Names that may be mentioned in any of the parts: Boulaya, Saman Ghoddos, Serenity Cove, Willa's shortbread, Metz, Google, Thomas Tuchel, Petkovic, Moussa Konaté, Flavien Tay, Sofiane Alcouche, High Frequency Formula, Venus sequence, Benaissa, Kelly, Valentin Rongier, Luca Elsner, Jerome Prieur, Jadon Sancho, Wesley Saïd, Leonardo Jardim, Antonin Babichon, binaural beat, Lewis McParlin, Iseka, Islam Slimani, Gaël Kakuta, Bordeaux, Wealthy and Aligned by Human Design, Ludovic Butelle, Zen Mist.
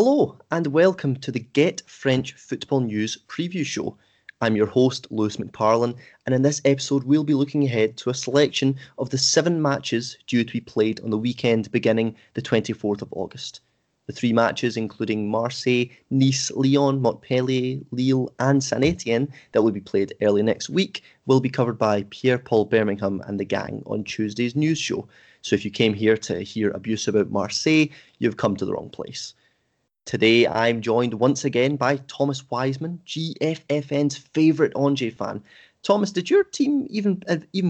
Hello and welcome to the Get French Football News preview show. I'm your host, Lewis McParlin, and in this episode we'll be looking ahead to a selection of the 7 matches due to be played on the weekend beginning the 24th of August. The 3 matches, including Marseille, Nice, Lyon, Montpellier, Lille and Saint Etienne that will be played early next week, will be covered by Pierre-Paul Birmingham and the gang on Tuesday's news show. So if you came here to hear abuse about Marseille, you've come to the wrong place. Today, I'm joined once again by Thomas Wiseman, GFFN's favourite Angers fan. Thomas, did your team even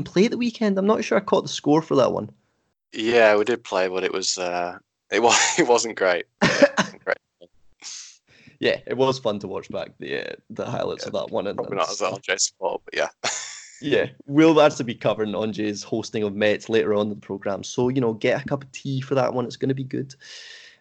play the weekend? I'm not sure I caught the score for that one. Yeah, we did play, but it wasn't great. Yeah, it was fun to watch back the highlights of that one. Probably not as an Angers support, but yeah. Yeah, we'll actually be covering Angers' hosting of Metz later on in the programme. So, you know, get a cup of tea for that one. It's going to be good.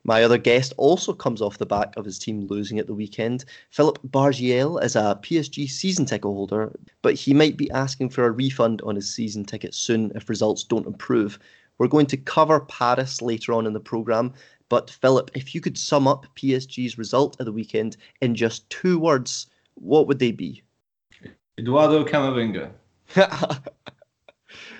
My other guest also comes off the back of his team losing at the weekend. Philip Bargiel is a PSG season ticket holder, but he might be asking for a refund on his season ticket soon if results don't improve. We're going to cover Paris later on in the programme, but Philip, if you could sum up PSG's result at the weekend in just 2 words, what would they be? Eduardo Camavinga.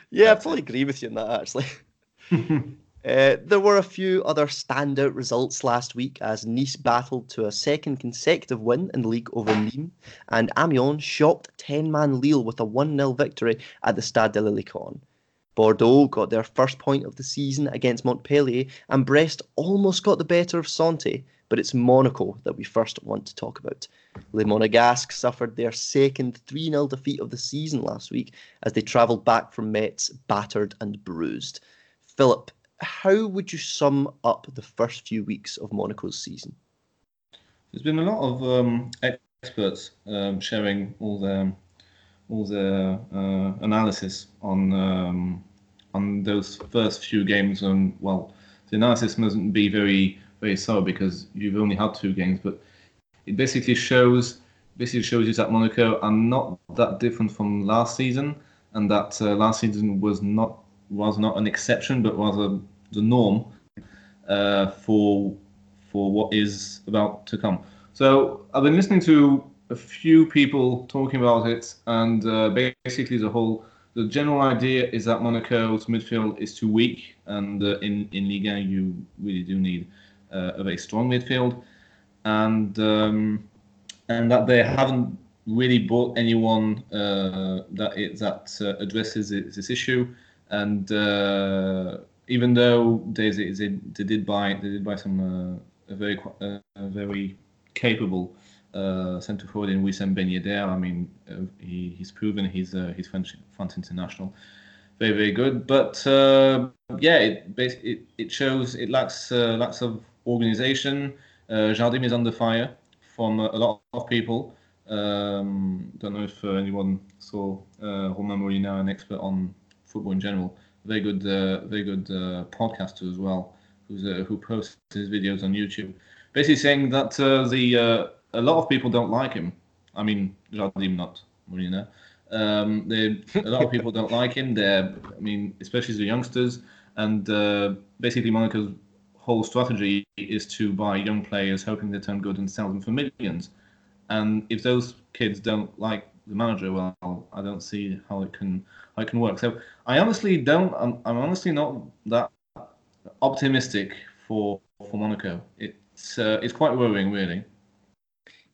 Yeah, I probably agree with you on that, actually. There were a few other standout results last week as Nice battled to a 2nd consecutive win in the league over Nîmes, and Amiens shocked 10-man Lille with a 1-0 victory at the Stade de la Licorne. Bordeaux got their first point of the season against Montpellier, and Brest almost got the better of Saint-Etienne, but it's Monaco that we first want to talk about. Les Monégasques suffered their 2nd 3-0 defeat of the season last week as they travelled back from Metz battered and bruised. Philip, how would you sum up the first few weeks of Monaco's season? There's been a lot of experts sharing all their analysis on those first few games. And well, the analysis mustn't be very very thorough because you've only had 2 games, but it basically shows you that Monaco are not that different from last season, and that last season was not an exception, but rather the norm for what is about to come. So I've been listening to a few people talking about it, and basically the general idea is that Monaco's midfield is too weak, and in Ligue 1 you really do need a very strong midfield, and that they haven't really bought anyone that addresses this issue. And even though they did buy some a very capable centre forward in Wissem Ben Yedder. I mean, he's proven he's France international, very very good. But it shows it lacks of organisation. Jardim is under fire from a lot of people. Don't know if anyone saw Romain Molina, an expert on football in general, very good podcaster as well, who posts his videos on YouTube, basically saying that a lot of people don't like him. I mean, Jardim, not Molina. A lot of people don't like him. Especially the youngsters. And basically, Monaco's whole strategy is to buy young players, hoping they turn good and sell them for millions. And if those kids don't like the manager, well, I don't see how it can work. So I'm honestly not that optimistic for Monaco. It's quite worrying, really.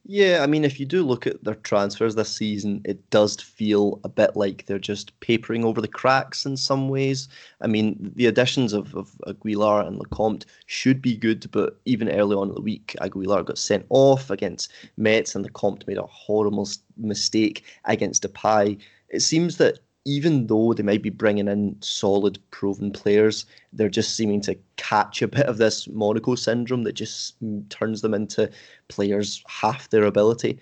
Yeah, I mean, if you do look at their transfers this season, it does feel a bit like they're just papering over the cracks in some ways. I mean, the additions of Aguilar and Lecomte should be good, but even early on in the week, Aguilar got sent off against Metz and Lecomte made a horrible mistake against Depay. It seems that even though they might be bringing in solid, proven players, they're just seeming to catch a bit of this Monaco syndrome that just turns them into players half their ability.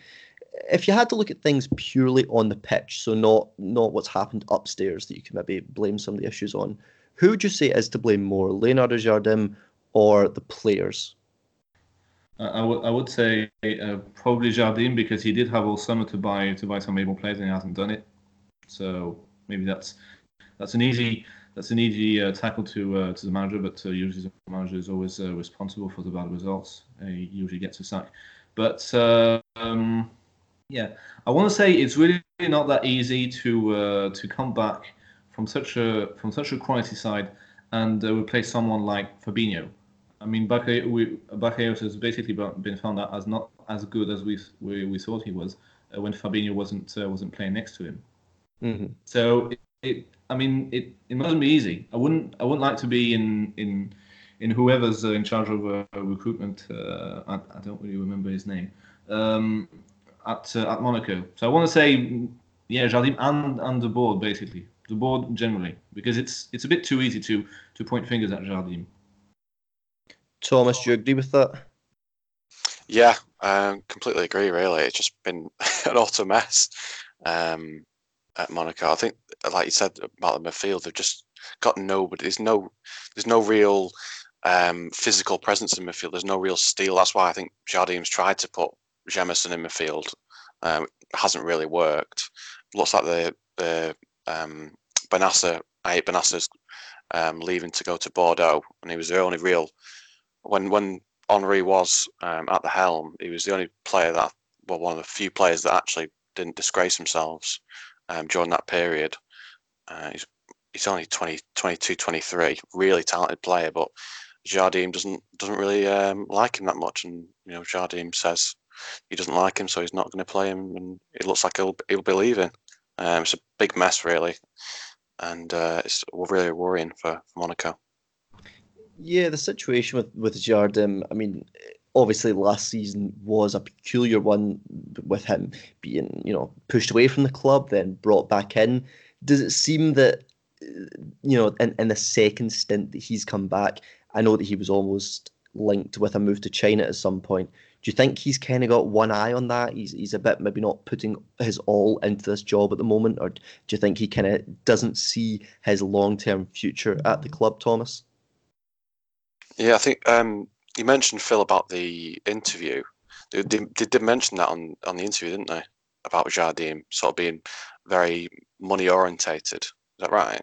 If you had to look at things purely on the pitch, so not what's happened upstairs that you can maybe blame some of the issues on, who would you say is to blame more, Leonardo Jardim or the players? I would say probably Jardim, because he did have all summer to buy some able players and he hasn't done it. So maybe that's an easy that's an easy tackle to the manager, but usually the manager is always responsible for the bad results. He usually gets a sack. But I want to say it's really not that easy to come back from such a quality side and replace someone like Fabinho. I mean, Bacayos has basically been found out as not as good as we thought he was when Fabinho wasn't playing next to him. Mm-hmm. So it mustn't be easy. I wouldn't like to be in whoever's in charge of recruitment. I don't really remember his name at Monaco. So I want to say, Jardim and the board basically, the board generally, because it's a bit too easy to point fingers at Jardim. Thomas, do you agree with that? Yeah, completely agree, really. It's just been an utter mess at Monaco. I think, like you said about the midfield, they've just got nobody. There's no real physical presence in midfield. There's no real steel. That's why I think Jardim's tried to put Jemison in midfield. It hasn't really worked. Looks like the Benaissa, Benassa's leaving to go to Bordeaux, and he was the only real... When Henry was at the helm, he was the only player one of the few players that actually didn't disgrace themselves during that period. He's only 22, 23, really talented player, but Jardim doesn't really like him that much, and you know Jardim says he doesn't like him, so he's not going to play him, and it looks like he'll be leaving. It's a big mess, really, and it's really worrying for Monaco. Yeah, the situation with Jardim, I mean, obviously last season was a peculiar one with him being, pushed away from the club, then brought back in. Does it seem that, in the second stint that he's come back, I know that he was almost linked with a move to China at some point. Do you think he's kind of got one eye on that? He's a bit maybe not putting his all into this job at the moment, or do you think he kind of doesn't see his long-term future at the club, Thomas? Yeah, I think you mentioned, Phil, about the interview. They did mention that on the interview, didn't they? About Jardim sort of being very money orientated. Is that right?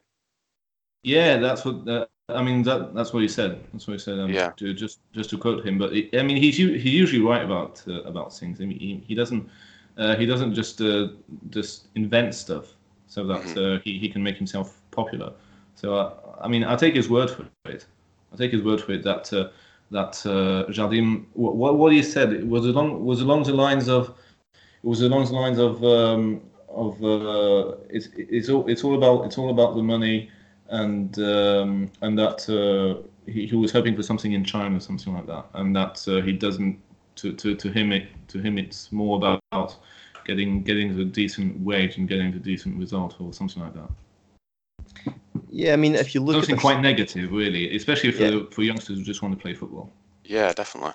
Yeah, that's what that's what he said. That's what he said. Just to quote him, but he's usually right about things. I mean, he doesn't just invent stuff so that he can make himself popular. So I take his word for it. I take his word for it that Jardim, what he said, it was along the lines of it's all about the money and that he was hoping for something in China or something like that, and that he doesn't to him it's more about getting the decent wage and getting the decent result or something like that. Yeah, I mean, if you look at something quite negative, really, especially for youngsters who just want to play football. Yeah, definitely.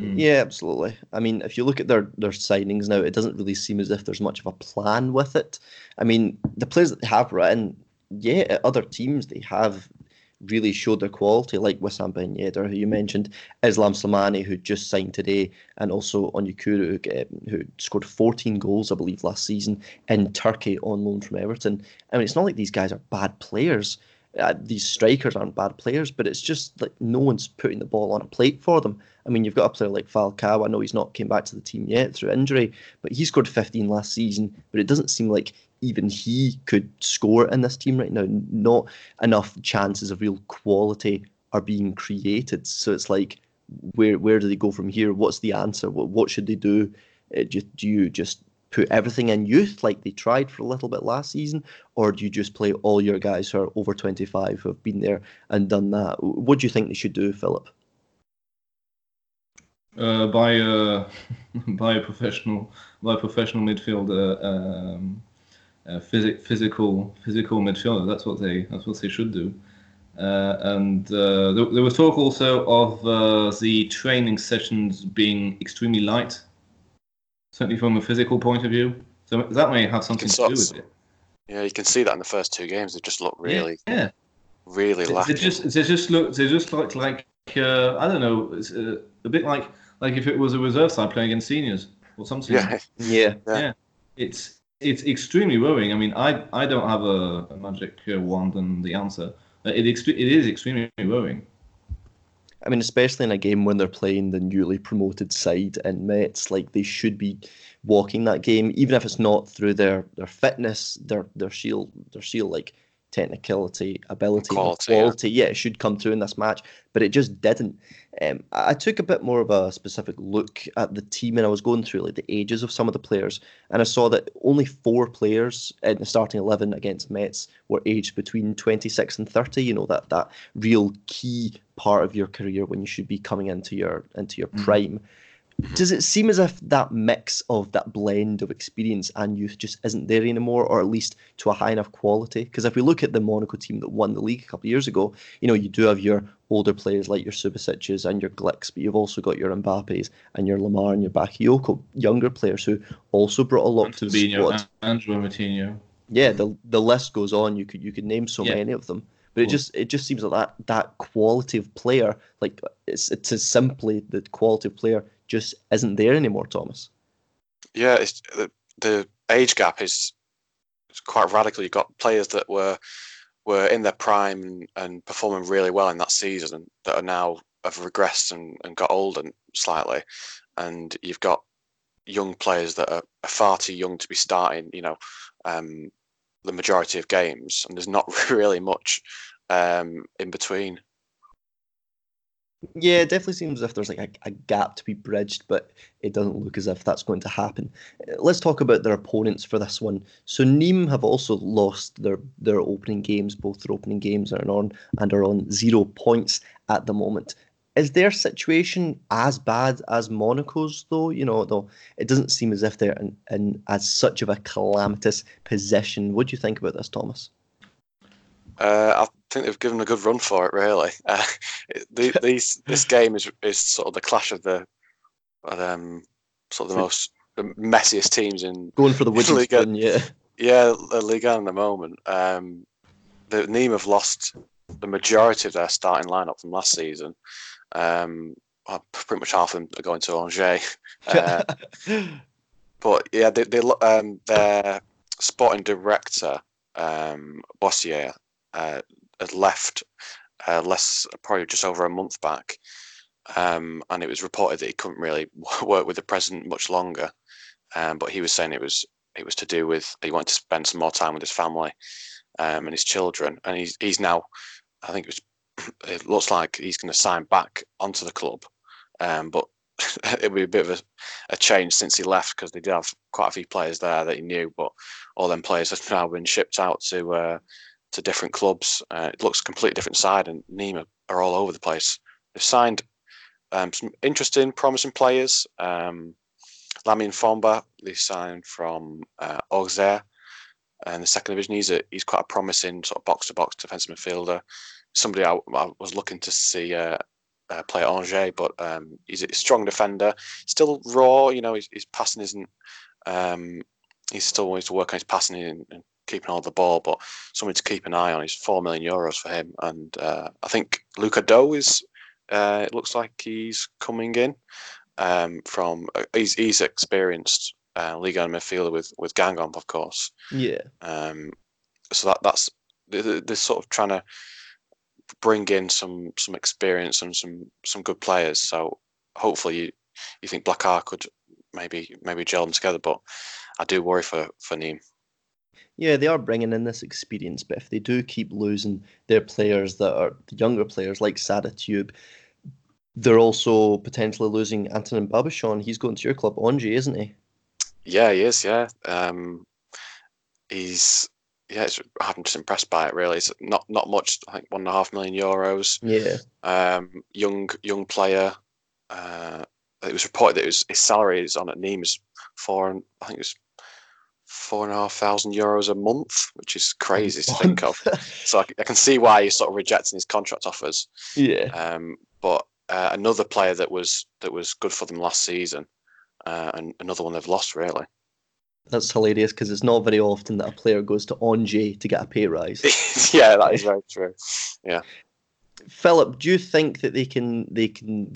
Mm. Yeah, absolutely. I mean, if you look at their signings now, it doesn't really seem as if there's much of a plan with it. I mean, the players that they have written, at other teams, they have really showed their quality, like Wissem Ben Yedder, who you mentioned, Islam Slimani, who just signed today, and also Onyekuru, who scored 14 goals, I believe, last season in Turkey on loan from Everton. I mean, it's not like these guys are bad players. These strikers aren't bad players, but it's just like no one's putting the ball on a plate for them. I mean, you've got a player like Falcao. I know he's not came back to the team yet through injury, but he scored 15 last season, but it doesn't seem like even he could score in this team right now. Not enough chances of real quality are being created. So it's like, where do they go from here? What's the answer? What should they do? Do you just put everything in youth like they tried for a little bit last season? Or do you just play all your guys who are over 25 who have been there and done that? What do you think they should do, Philip? By a professional midfielder, physical midfielder. That's what they should do. And there was talk also of the training sessions being extremely light, certainly from a physical point of view. So that may have something to do with it. Yeah, you can see that in the first two games. They just look really lacking. They just looked like I don't know. It's a bit like if it was a reserve side playing against seniors or something. Yeah. It's it's extremely worrying. I mean, I don't have a magic wand and the answer. It is extremely worrying. I mean, especially in a game when they're playing the newly promoted side in Metz, like they should be walking that game, even if it's not through their fitness, their like technicality, ability, quality. Yeah, it should come through in this match, but it just didn't. I took a bit more of a specific look at the team, and I was going through like the ages of some of the players, and I saw that only 4 players in the starting 11 against Metz were aged between 26 and 30. You know, that real key part of your career when you should be coming into your prime. Does it seem as if that mix of that blend of experience and youth just isn't there anymore, or at least to a high enough quality? Because if we look at the Monaco team that won the league a couple of years ago, you know, you do have your older players like your Subašić's and your Glik's, but you've also got your Mbappe's and your Lamar and your Bakayoko, younger players who also brought a lot to the squad. Andrew Matinho. Yeah, the list goes on. You could name so many of them. But it just seems like that quality of player, like it's simply the quality of player just isn't there anymore, Thomas. Yeah, it's the age gap is quite radical. You've got players that were in their prime and performing really well in that season and that are now have regressed and got older slightly, and you've got young players that are far too young to be starting, you know, the majority of games, and there's not really much in between. Yeah, it definitely seems as if there's like a gap to be bridged, but it doesn't look as if that's going to happen. Let's talk about their opponents for this one. So Nîmes have also lost their opening games. Both their opening games are on 0 points at the moment. Is their situation as bad as Monaco's, though? You know, though it doesn't seem as if they're in as such of a calamitous position. What do you think about this, Thomas? I think they've given a good run for it, really. This game is sort of the clash of the most messiest teams in going for the Liga. Yeah, the Liga at the moment. The Nîmes have lost the majority of their starting lineup from last season. Pretty much half of them are going to Angers. But yeah, their sporting director, Boissier, had left probably just over a month back, and it was reported that he couldn't really work with the president much longer. But he was saying it was to do with he wanted to spend some more time with his family and his children, and he's now, I think it looks like he's going to sign back onto the club, but it would be a bit of a change since he left, because they did have quite a few players there that he knew, but all them players have now been shipped out to different clubs. It looks a completely different side, and Nîmes are all over the place. They've signed some interesting, promising players. Lamine Fomba, they signed from Auxerre, and the second division. He's quite a promising sort of box-to-box defensive midfielder. Somebody I was looking to see play at Angers, but he's a strong defender. Still raw, you know. His passing isn't. He still needs to work on his passing and keeping hold of the ball. but something to keep an eye on. Is €4 million for him, and I think Luca Doe is. It looks like he's coming in from. He's experienced. Ligue 1 midfielder with Guingamp, of course. Yeah. So that's they're sort of trying to bring in some experience and some good players. So hopefully you think Blackar could maybe gel them together, but I do worry for Nîmes. Yeah, they are bringing in this experience, but if they do keep losing their players that are the younger players like Sada Tube, they're also potentially losing Antonin Babichon. He's going to your club, Angers, isn't he? Yeah, he is. Yeah, I'm just impressed by it. Really, it's not much. I think €1.5 million. Yeah. Young player. It was reported that his salary is on at Nîmes €4,500 a month, which is crazy to think of. So I can see why he's sort of rejecting his contract offers. Yeah. But another player that was good for them last season. And another one they've lost, really. That's hilarious, because it's not very often that a player goes to Angers to get a pay rise. Yeah, that is very true. Yeah. Philip, do you think that they can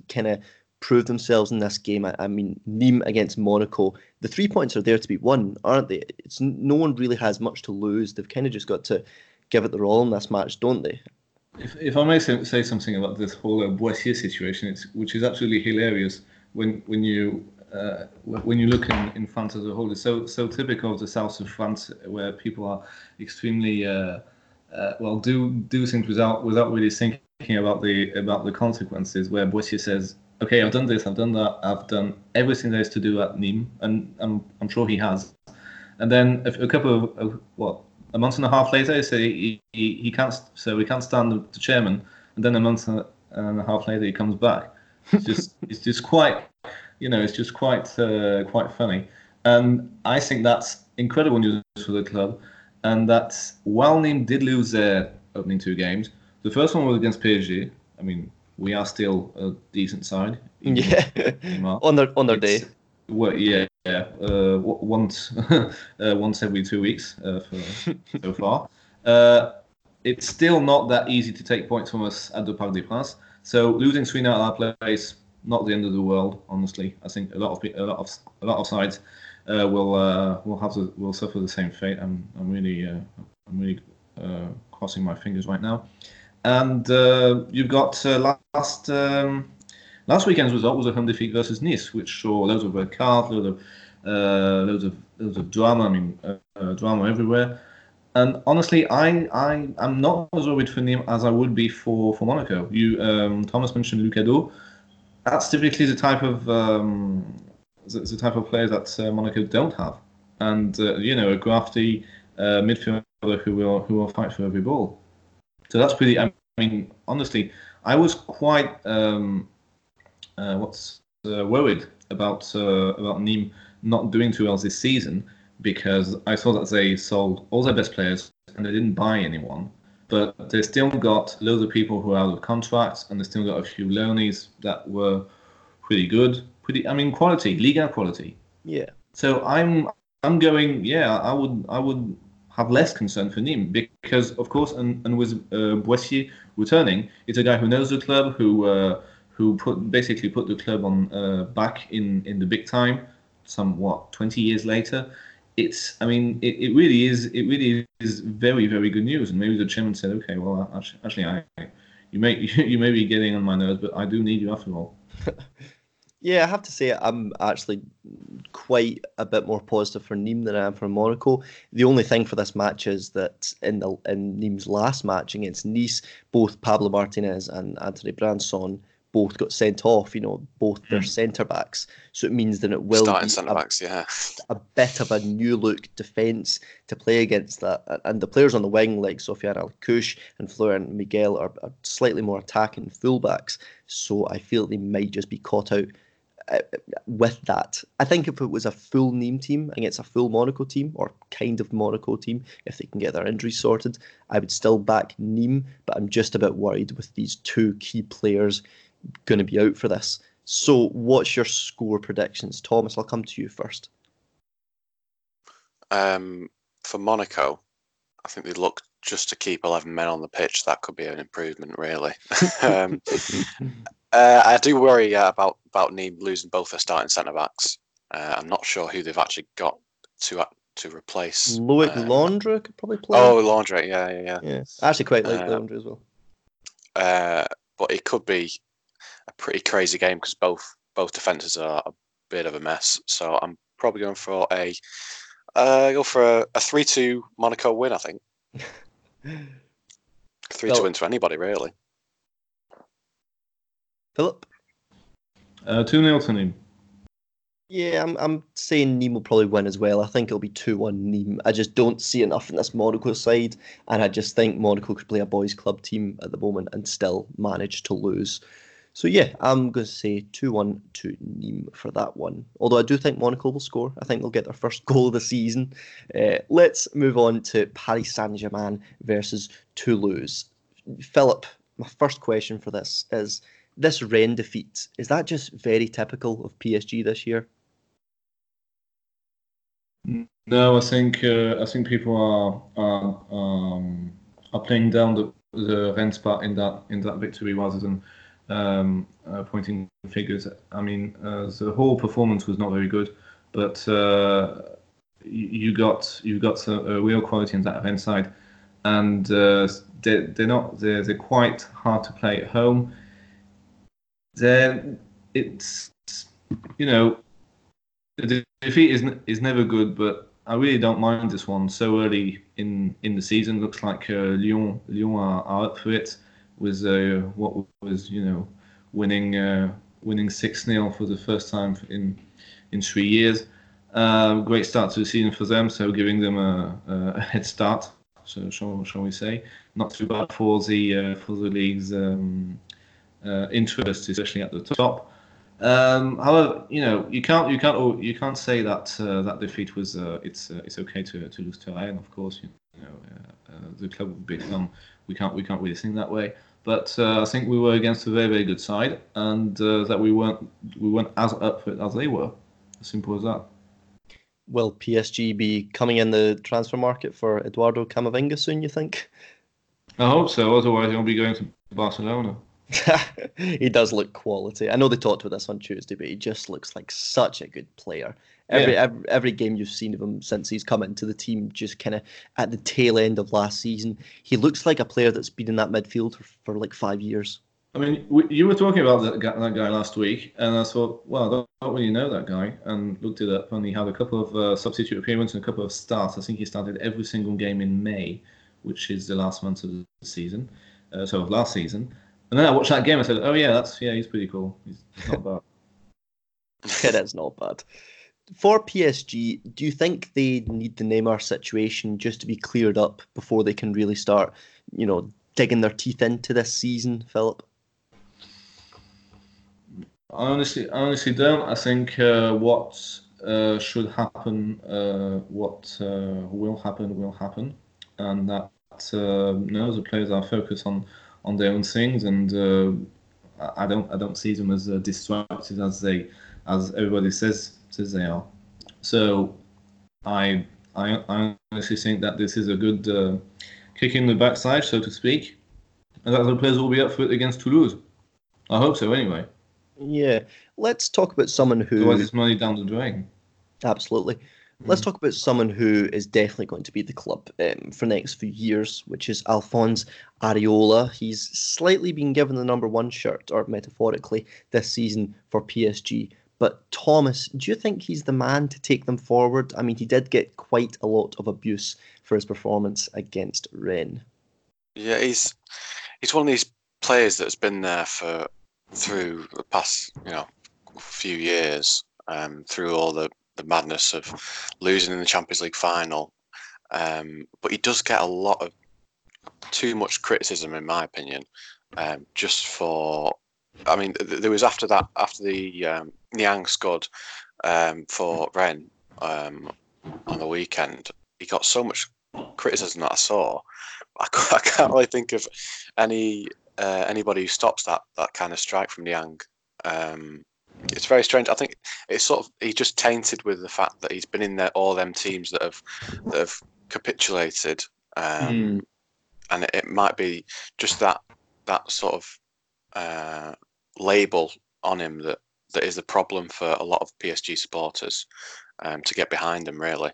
kind of prove themselves in this game. I mean, Nîmes against Monaco, the 3 points are there to be won, aren't they? It's no one really has much to lose. They've kind of just got to give it their all in this match, don't they? If I may say something about this whole Boissier situation, which is absolutely hilarious when you look in France as a whole. It's so typical of the south of France, where people are extremely do things without really thinking about the consequences. Where Boissier says, "Okay, I've done this, I've done that, I've done everything there is to do at Nîmes," and I'm sure he has. And then a month and a half later, they say he can't. So we can't stand the chairman. And then a month and a half later, he comes back. It's just quite funny. And I think that's incredible news for the club. And that's, while Nîmes did lose their opening two games, the first one was against PSG. I mean, we are still a decent side. Yeah, on their day. Well, yeah. Once every 2 weeks so far. It's still not that easy to take points from us at the Parc des Princes. So losing 3-0 at our place, not the end of the world. Honestly, I think a lot of sides will suffer the same fate. I'm really crossing my fingers right now. And you've got last weekend's result was a home defeat versus Nice, which saw loads of red cards, loads of drama. I mean, drama everywhere. And honestly, I'm not as worried for Nîmes as I would be for Monaco. Thomas mentioned Lucado. That's typically the type of the type of player that Monaco don't have, and a crafty midfielder who will fight for every ball. So that's pretty. I mean, honestly, I was quite worried about Nîmes not doing too well this season, because I saw that they sold all their best players and they didn't buy anyone, but they still got loads of people who are out of contracts, and they still got a few loanees that were pretty good, quality, Liga quality. Yeah. So I would have less concern for Nîmes, because of course, and with Boissier returning, it's a guy who knows the club, who put the club on back in the big time, somewhat 20 years later. It really is very, very good news. And maybe the chairman said, "Okay, well, actually, you may be getting on my nerves, but I do need you after all." Yeah, I have to say I'm actually quite a bit more positive for Nîmes than I am for Monaco. The only thing for this match is that in Nîmes' last match against Nice, both Pablo Martinez and Anthony Branson both got sent off, both their centre backs. So it means that it will be a bit of a new look defence to play against that. And the players on the wing, like Sofiane Alcouche and Florian Miguel, are slightly more attacking fullbacks. So I feel they might just be caught out with that. I think if it was a full Nîmes team against a full Monaco team, or kind of Monaco team, if they can get their injuries sorted, I would still back Nîmes, but I'm just a bit worried with these two key players going to be out for this. So what's your score predictions, Thomas? I'll come to you first. For Monaco, I think they look just to keep 11 men on the pitch. That could be an improvement, really. I do worry about Nîmes losing both their starting centre-backs. I'm not sure who they've actually got to replace. Laundre could probably play. Oh, Laundre, yeah. I actually quite like Laundre as well. But it could be a pretty crazy game, because both defences are a bit of a mess. So I'm probably going for a 3-2 Monaco win, I think. 3-2 win to anybody, really. Philip? 2-0 to Nîmes. Yeah, I'm saying Nîmes will probably win as well. I think it'll be 2-1 Nîmes. I just don't see enough in this Monaco side, and I just think Monaco could play a boys club team at the moment and still manage to lose. So yeah, I'm going to say 2-1 to Nîmes for that one. Although I do think Monaco will score. I think they'll get their first goal of the season. Let's move on to Paris Saint-Germain versus Toulouse. Philip, my first question for this is, this Rennes defeat, is that just very typical of PSG this year? No, I think people are playing down the Rennes part in that victory, rather than pointing figures. I mean, the whole performance was not very good, but you got some real quality in that event side, and they're quite hard to play at home. The defeat is never good, but I really don't mind this one so early in the season. Looks like Lyon are up for it with what was winning 6-0 for the first time in 3 years. Great start to the season for them, so giving them a head start. So shall we say, not too bad for the league's interest, especially at the top. However, you can't say that that defeat was it's okay to lose Turin. Of course, the club would become we can't really think that way. But I think we were against a very very good side, and that we weren't as up for it as they were. As simple as that. Will PSG be coming in the transfer market for Eduardo Camavinga soon? You think? I hope so. Otherwise, he'll be going to Barcelona. He does look quality. I know they talked about this on Tuesday, but he just looks like such a good player. Every game you've seen of him since he's come into the team, just kind of at the tail end of last season, he looks like a player that's been in that midfield for like 5 years. I mean, you were talking about that guy last week, and I thought, well, I don't really know that guy, and looked it up, and he had a couple of substitute appearances and a couple of starts. I think he started every single game in May, which is the last month of the season, of last season. And then I watched that game and said, oh yeah, he's pretty cool. He's not bad. Yeah, that's not bad. For PSG, do you think they need the Neymar situation just to be cleared up before they can really start, digging their teeth into this season, Philip? I honestly don't. I think what will happen. And that, the players are focused on their own things, and I don't see them as distracted as everybody says they are. So I honestly think that this is a good kick in the backside, so to speak, and that the players will be up for it against Toulouse. I hope so, anyway. Yeah, let's talk about someone who. Otherwise, it's money down the drain. Absolutely. Let's talk about someone who is definitely going to be the club for the next few years, which is Alphonse Areola. He's slightly been given the number one shirt, or metaphorically, this season for PSG. But Thomas, do you think he's the man to take them forward? I mean, he did get quite a lot of abuse for his performance against Rennes. Yeah, he's one of these players that's been there through the past few years, through all the madness of losing in the Champions League final, but he does get a lot of too much criticism, in my opinion. There was after the Niang scored for Rennes on the weekend, he got so much criticism that I saw. I can't really think of anybody who stops that kind of strike from Niang. It's very strange. I think it's he's just tainted with the fact that he's been in there all them teams that have capitulated, and it might be just that sort of label on him that is the problem for a lot of PSG supporters to get behind him. Really,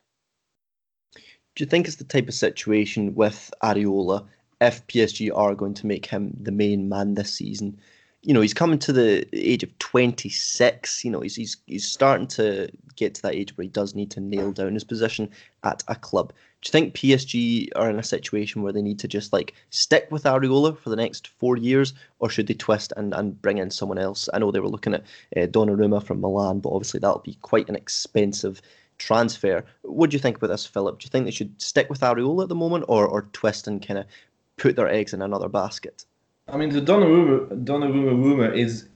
do you think it's the type of situation with Areola if PSG are going to make him the main man this season? He's coming to the age of 26. He's starting to get to that age where he does need to nail down his position at a club. Do you think PSG are in a situation where they need to just stick with Areola for the next 4 years, or should they twist and bring in someone else? I know they were looking at Donnarumma from Milan, but obviously that'll be quite an expensive transfer. What do you think about this, Philip? Do you think they should stick with Areola at the moment, or twist and kind of put their eggs in another basket? I mean, the Donnarumma rumor is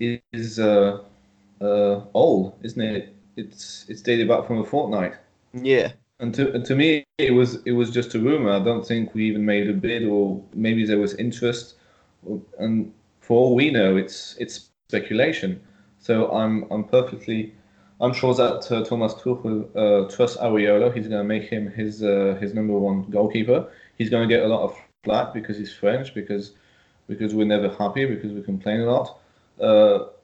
old, isn't it? It's dated back from a fortnight. Yeah. And to me, it was just a rumor. I don't think we even made a bid, or maybe there was interest. And for all we know, it's speculation. So I'm sure that Thomas Tuchel trusts Areola. He's going to make him his number one goalkeeper. He's going to get a lot of flack because he's French, because we're never happy, because we complain a lot. but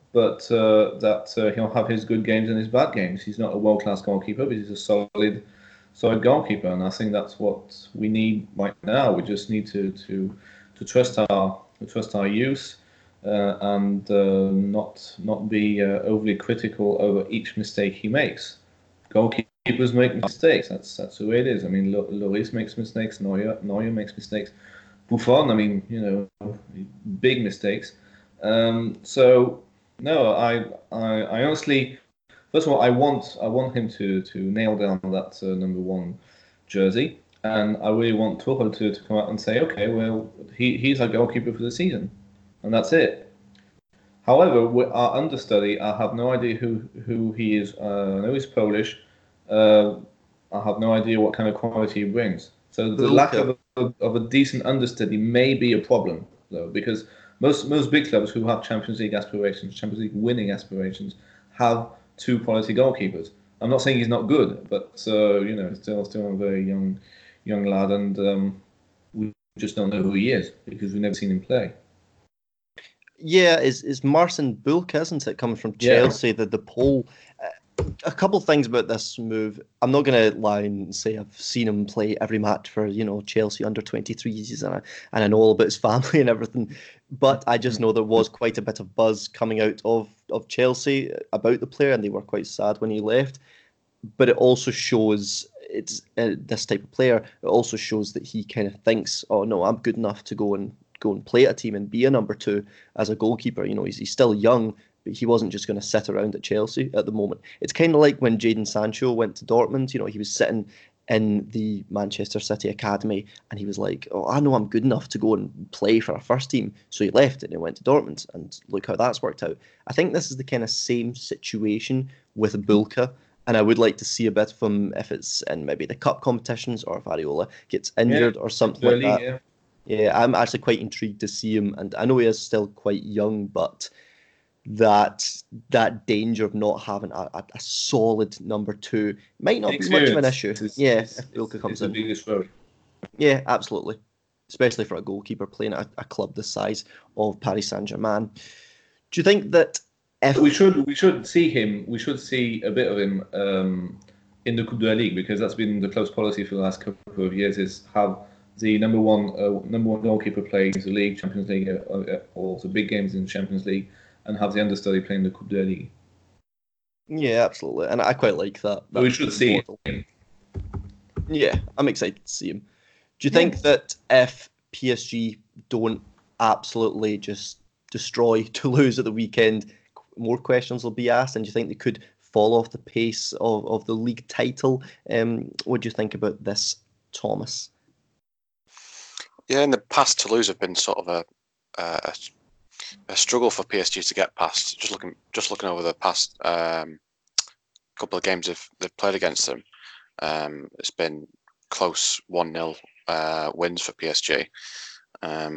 he'll have his good games and his bad games. He's not a world-class goalkeeper, but he's a solid goalkeeper, and I think that's what we need right now. We just need to trust our youth and not be overly critical over each mistake he makes. Goalkeepers make mistakes. That's the way it is. I mean, Lloris makes mistakes. Neuer makes mistakes. Buffon, I mean, you know, big mistakes. I honestly, first of all, I want him to nail down that number one jersey, and I really want Tuchel to come out and say, okay, well, he's our goalkeeper for the season, and that's it. However, with our understudy, I have no idea who he is. I know he's Polish. I have no idea what kind of quality he brings. So the lack of a decent understudy may be a problem, though, because most big clubs who have Champions League aspirations, Champions League winning aspirations, have two quality goalkeepers. I'm not saying he's not good, but you know, still a very young lad, and we just don't know who he is because we've never seen him play. Yeah, it's Marcin Bulka, isn't it? Coming from Chelsea, the Pole. A couple of things about this move. I'm not going to lie and say I've seen him play every match for, you know, Chelsea under 23s, and I know all about his family and everything. But I just know there was quite a bit of buzz coming out of Chelsea about the player, and they were quite sad when he left. But it also shows this type of player. It also shows that he kind of thinks, oh no, I'm good enough to go and play at a team and be a number two as a goalkeeper. You know, he's still young. But he wasn't just going to sit around at Chelsea at the moment. It's kind of like when Jadon Sancho went to Dortmund. You know, he was sitting in the Manchester City Academy and he was like, oh, I know I'm good enough to go and play for a first team. So he left and he went to Dortmund, and look how that's worked out. I think this is the kind of same situation with Bulka, and I would like to see a bit of him if it's in maybe the cup competitions or if Areola gets injured or something really, like that. Yeah, I'm actually quite intrigued to see him, and I know he is still quite young, but that danger of not having a solid number two might not be much of an issue. If Bulka comes in. Yeah, absolutely. Especially for a goalkeeper playing at a club the size of Paris Saint-Germain. Do you think that if we should see a bit of him in the Coupe de la Ligue, because that's been the club's policy for the last couple of years, is have the number one goalkeeper play the league, Champions League, or the big games in Champions League, and have the understudy playing the Coupe de la Ligue. Yeah, absolutely. And I quite like that. We should see him. Yeah, I'm excited to see him. Do you think that if PSG don't absolutely just destroy Toulouse at the weekend, more questions will be asked? And do you think they could fall off the pace of the league title? What do you think about this, Thomas? Yeah, in the past, Toulouse have been sort of a struggle for PSG to get past. Just looking over the past couple of games they've played against them, it's been close 1-0 wins for PSG. I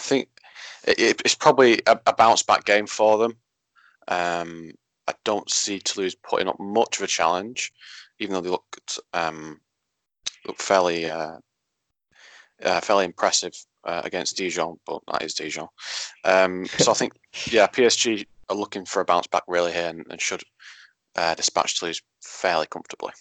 think it's probably a bounce back game for them. I don't see Toulouse putting up much of a challenge, even though they look fairly impressive against Dijon, but that is Dijon. So I think, PSG are looking for a bounce back really here, and should dispatch Toulouse fairly comfortably.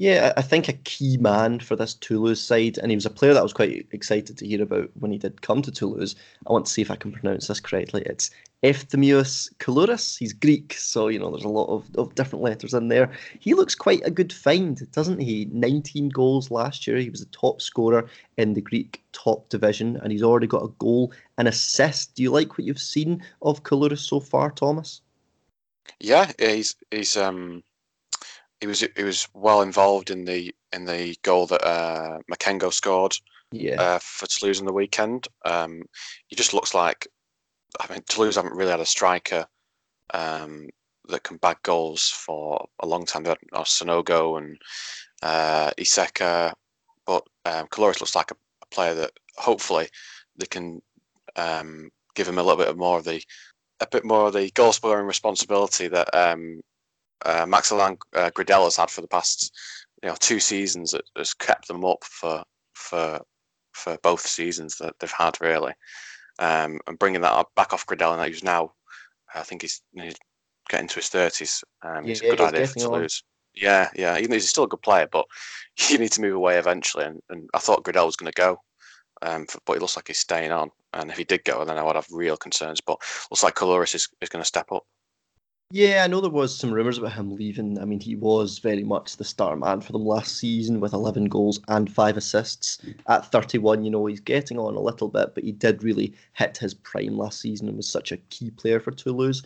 Yeah, I think a key man for this Toulouse side, and he was a player that I was quite excited to hear about when he did come to Toulouse. I want to see if I can pronounce this correctly. It's Eftemius Koulouris. He's Greek, so you know there's a lot of different letters in there. He looks quite a good find, doesn't he? 19 goals last year. He was the top scorer in the Greek top division, and he's already got a goal and assist. Do you like what you've seen of Koulouris so far, Thomas? Yeah, He was well involved in the goal that Makengo scored for Toulouse on the weekend. He just looks like, I mean, Toulouse haven't really had a striker that can bag goals for a long time. They had Sonogo and Iseka, but Koulouris looks like a player that hopefully they can give him a bit more of the goal scoring responsibility that Maximilian Gradel has had for the past, you know, two seasons. That has kept them up for both seasons that they've had, really. and bringing that up, back off Gradel, and who's now, I think he's getting to his 30s. It's a good idea for Toulouse. Yeah. Even though he's still a good player, but you need to move away eventually. And I thought Gradel was going to go, but he looks like he's staying on. And if he did go, then I would have real concerns. But looks like Koulouris is going to step up. Yeah, I know there was some rumours about him leaving. I mean, he was very much the star man for them last season with 11 goals and 5 assists. At 31, you know, he's getting on a little bit, but he did really hit his prime last season and was such a key player for Toulouse.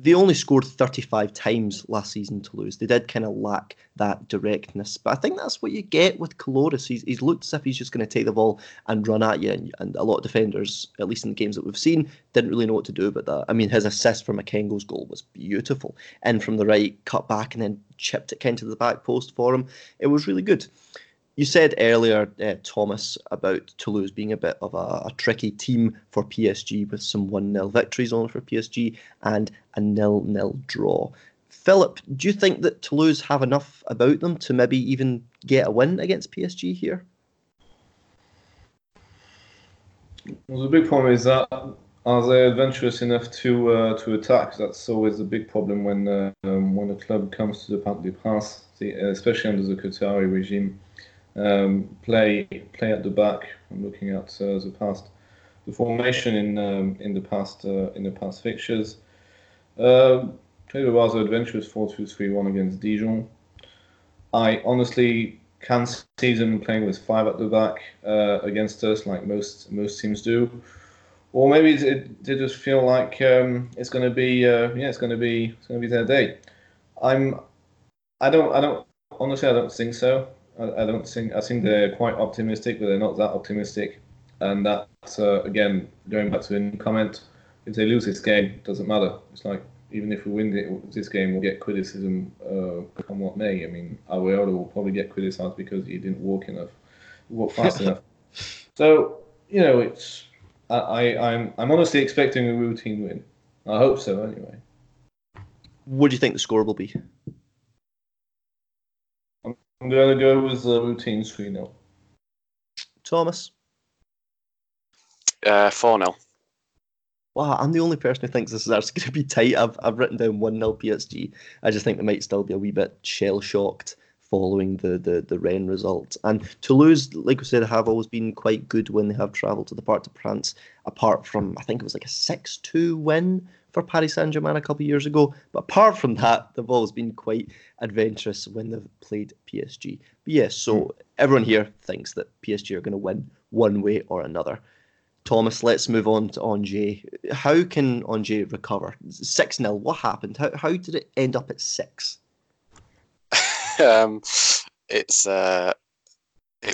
They only scored 35 times last season, Toulouse. They did kind of lack that directness. But I think that's what you get with Koulouris. He's looked as if he's just going to take the ball and run at you. And a lot of defenders, at least in the games that we've seen, didn't really know what to do about that. I mean, his assist for Makengo's goal was beautiful. And from the right, cut back and then chipped it kind of to the back post for him. It was really good. You said earlier, Thomas, about Toulouse being a bit of a tricky team for PSG, with some 1-0 victories on for PSG and a 0-0 draw. Philip, do you think that Toulouse have enough about them to maybe even get a win against PSG here? Well, the big problem is that are they adventurous enough to attack? That's always a big problem when a club comes to the Parc des Princes, especially under the Qatari regime. Play at the back. I'm looking at the formation in the past fixtures. Played a rather adventurous 4-2-3-1 against Dijon. I honestly can see them playing with 5 at the back against us, like most teams do. Or maybe they just feel like it's going to be it's going to be their day. I don't think so. I think they're quite optimistic, but they're not that optimistic. And that's, again, going back to the comment, if they lose this game, it doesn't matter. It's like, even if we win this game, we'll get criticism come what may. I mean, Areola will probably get criticised because he didn't walk fast enough. So, you know, it's I'm honestly expecting a routine win. I hope so, anyway. What do you think the score will be? I'm going to go with the routine 3-0. Thomas? 4-0. Wow, I'm the only person who thinks this is actually going to be tight. I've written down 1-0 PSG. I just think they might still be a wee bit shell-shocked following the Rennes results. And Toulouse, like we said, have always been quite good when they have travelled to the Parc des Princes, apart from, I think it was like a 6-2 win for Paris Saint-Germain a couple of years ago. But apart from that, they've always been quite adventurous when they've played PSG. But yes, so everyone here thinks that PSG are going to win one way or another. Thomas, let's move on to Angers. How can Angers recover? 6-0, what happened? How did it end up at 6? It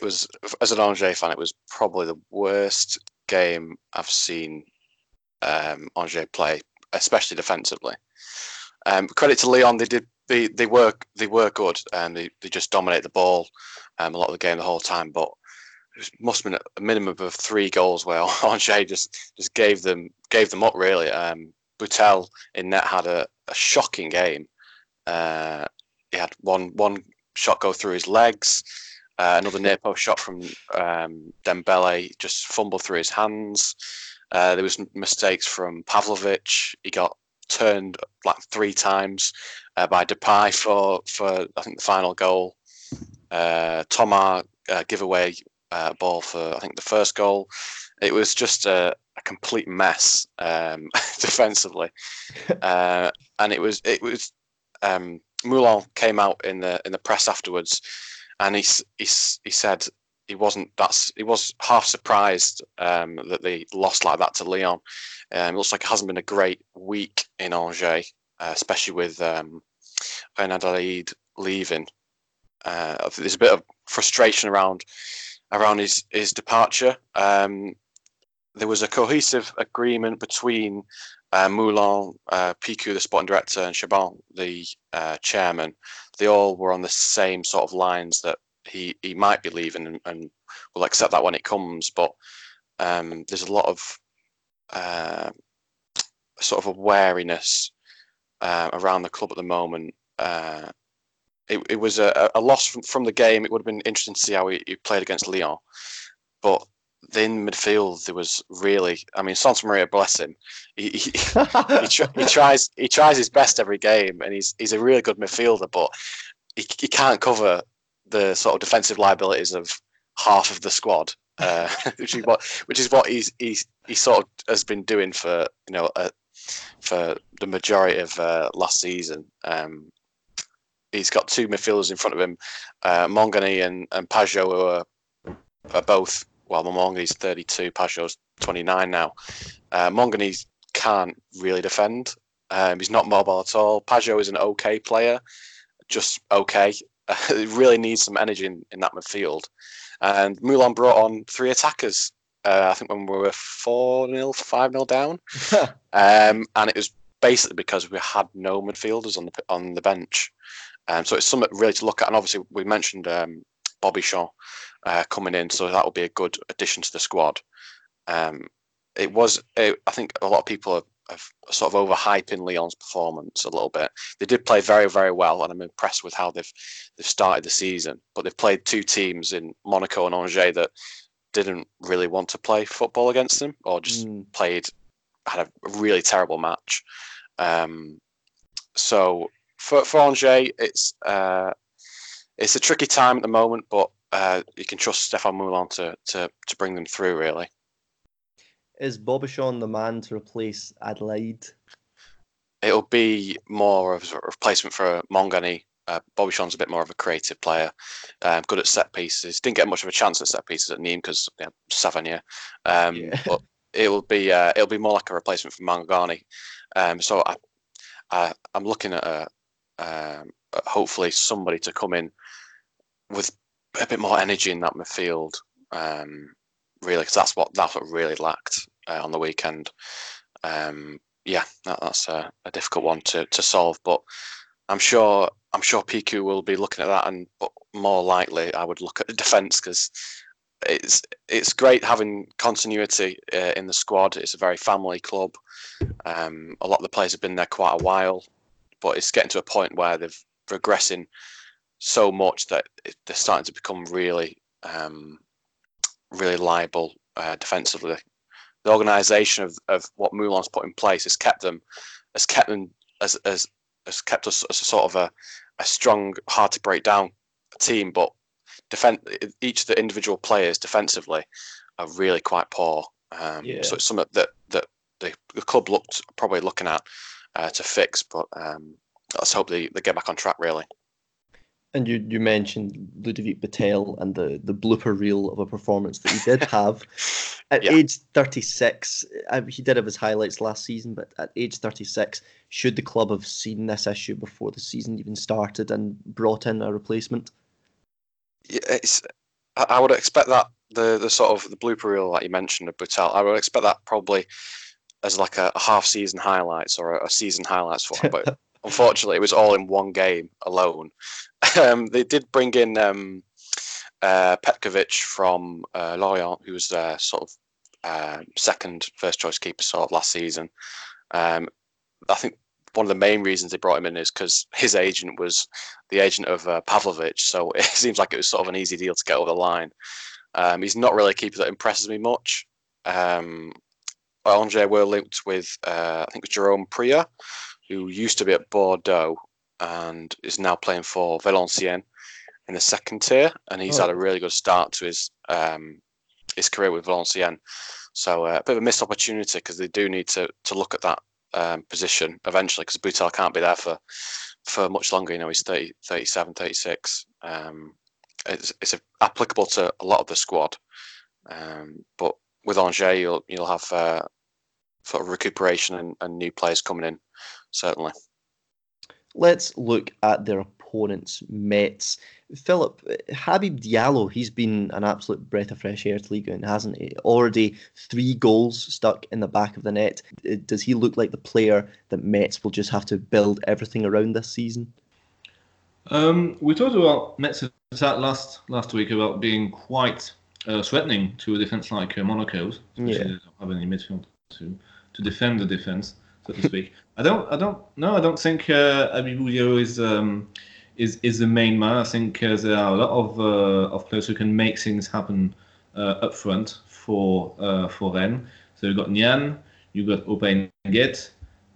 was, as an Angers fan, it was probably the worst game I've seen Angers play, especially defensively. Credit to Lyon, they were good. They just dominated the ball a lot of the game the whole time. But it must have been a minimum of 3 goals where Angers just gave them up really. Butelle in net had a shocking game. He had one shot go through his legs, another near post shot from Dembele just fumbled through his hands. There was mistakes from Pavlovic. He got turned like 3 times by Depay for I think the final goal. Thomas give away a ball for I think the first goal. It was just a complete mess defensively, and it was. Moulin came out in the press afterwards, and he said he was half surprised that they lost like that to Lyon. It looks like it hasn't been a great week in Angers, especially with Renan Adelaide leaving. There's a bit of frustration around his departure. There was a cohesive agreement between Moulin, Picou, the sporting director, and Chaban, the chairman. They all were on the same sort of lines that he might be leaving and will accept that when it comes. But there's a lot of sort of a wariness around the club at the moment. It was a loss from the game. It would have been interesting to see how he played against Lyon. But Then midfield, there was really, I mean, Santa Maria, bless him. He tries his best every game, and he's a really good midfielder, but he can't cover the sort of defensive liabilities of half of the squad, which is what he sort of has been doing for for the majority of last season. He's got two midfielders in front of him, Mangani and Pajot, who are both. Well, Mongani's 32, Pajot's 29 now. Mangani can't really defend. He's not mobile at all. Pajot is an okay player, just okay. He really needs some energy in that midfield. And Moulin brought on three attackers, I think when we were 4-0, 5-0 down. And it was basically because we had no midfielders on the bench. So it's something really to look at. And obviously we mentioned Bobby Shaw coming in, so that will be a good addition to the squad. I think a lot of people have sort of overhyping Leon's performance a little bit. They did play very, very well, and I'm impressed with how they've started the season. But they've played two teams in Monaco and Angers that didn't really want to play football against them, or just had a really terrible match. So for Angers, it's a tricky time at the moment, but you can trust Stéphane Moulin to bring them through, really. Is Bobichon the man to replace Adelaide? It'll be more of a replacement for Mangani. Bobichon's a bit more of a creative player, good at set pieces. Didn't get much of a chance at set pieces at Niang because they had Savanier. But it'll be more like a replacement for Mangani. So I'm looking at hopefully somebody to come in with a bit more energy in that midfield, really, because that's what really lacked on the weekend. That's a difficult one to solve, but I'm sure Piku will be looking at that, but more likely I would look at the defence, because it's great having continuity in the squad. It's a very family club. A lot of the players have been there quite a while, but it's getting to a point where they're progressing so much that they're starting to become really, really liable defensively. The organisation of what Moulin's put in place has kept us as a sort of a strong, hard to break down team. But each of the individual players defensively are really quite poor. So it's something that the club probably looking at to fix. But let's hope they get back on track, really. And you mentioned Ludovic Butelle and the blooper reel of a performance that he did have. At age 36, he did have his highlights last season, but at age 36, should the club have seen this issue before the season even started and brought in a replacement? Yeah, I would expect that the sort of the blooper reel that you mentioned of Butelle, I would expect that probably as like a half-season highlights or a season highlights for him, but unfortunately, it was all in one game alone. They did bring in Petkovic from Lorient, who was their sort of second first-choice keeper sort of last season. I think one of the main reasons they brought him in is because his agent was the agent of Pavlovic, so it seems like it was sort of an easy deal to get over the line. He's not really a keeper that impresses me much. Angers were linked with, I think it was Jerome Prieur, who used to be at Bordeaux and is now playing for Valenciennes in the second tier, and he's had a really good start to his career with Valenciennes. So a bit of a missed opportunity, because they do need to look at that position eventually, because Butelle can't be there for much longer. He's 30, 37, 36. It's applicable to a lot of the squad, but with Angers you'll have sort of recuperation and new players coming in. Certainly. Let's look at their opponents, Mets. Philip, Habib Diallo, he's been an absolute breath of fresh air to Ligue 1, hasn't he? Already 3 goals stuck in the back of the net. Does he look like the player that Mets will just have to build everything around this season? We talked about Mets last week about being quite threatening to a defence like Monaco's. Yeah. They don't have any midfield to defend the defence, so to speak. I don't think Habib Diallo is the main man. I think there are a lot of players who can make things happen up front for Rennes. So you've got Niang, you've got Opainget,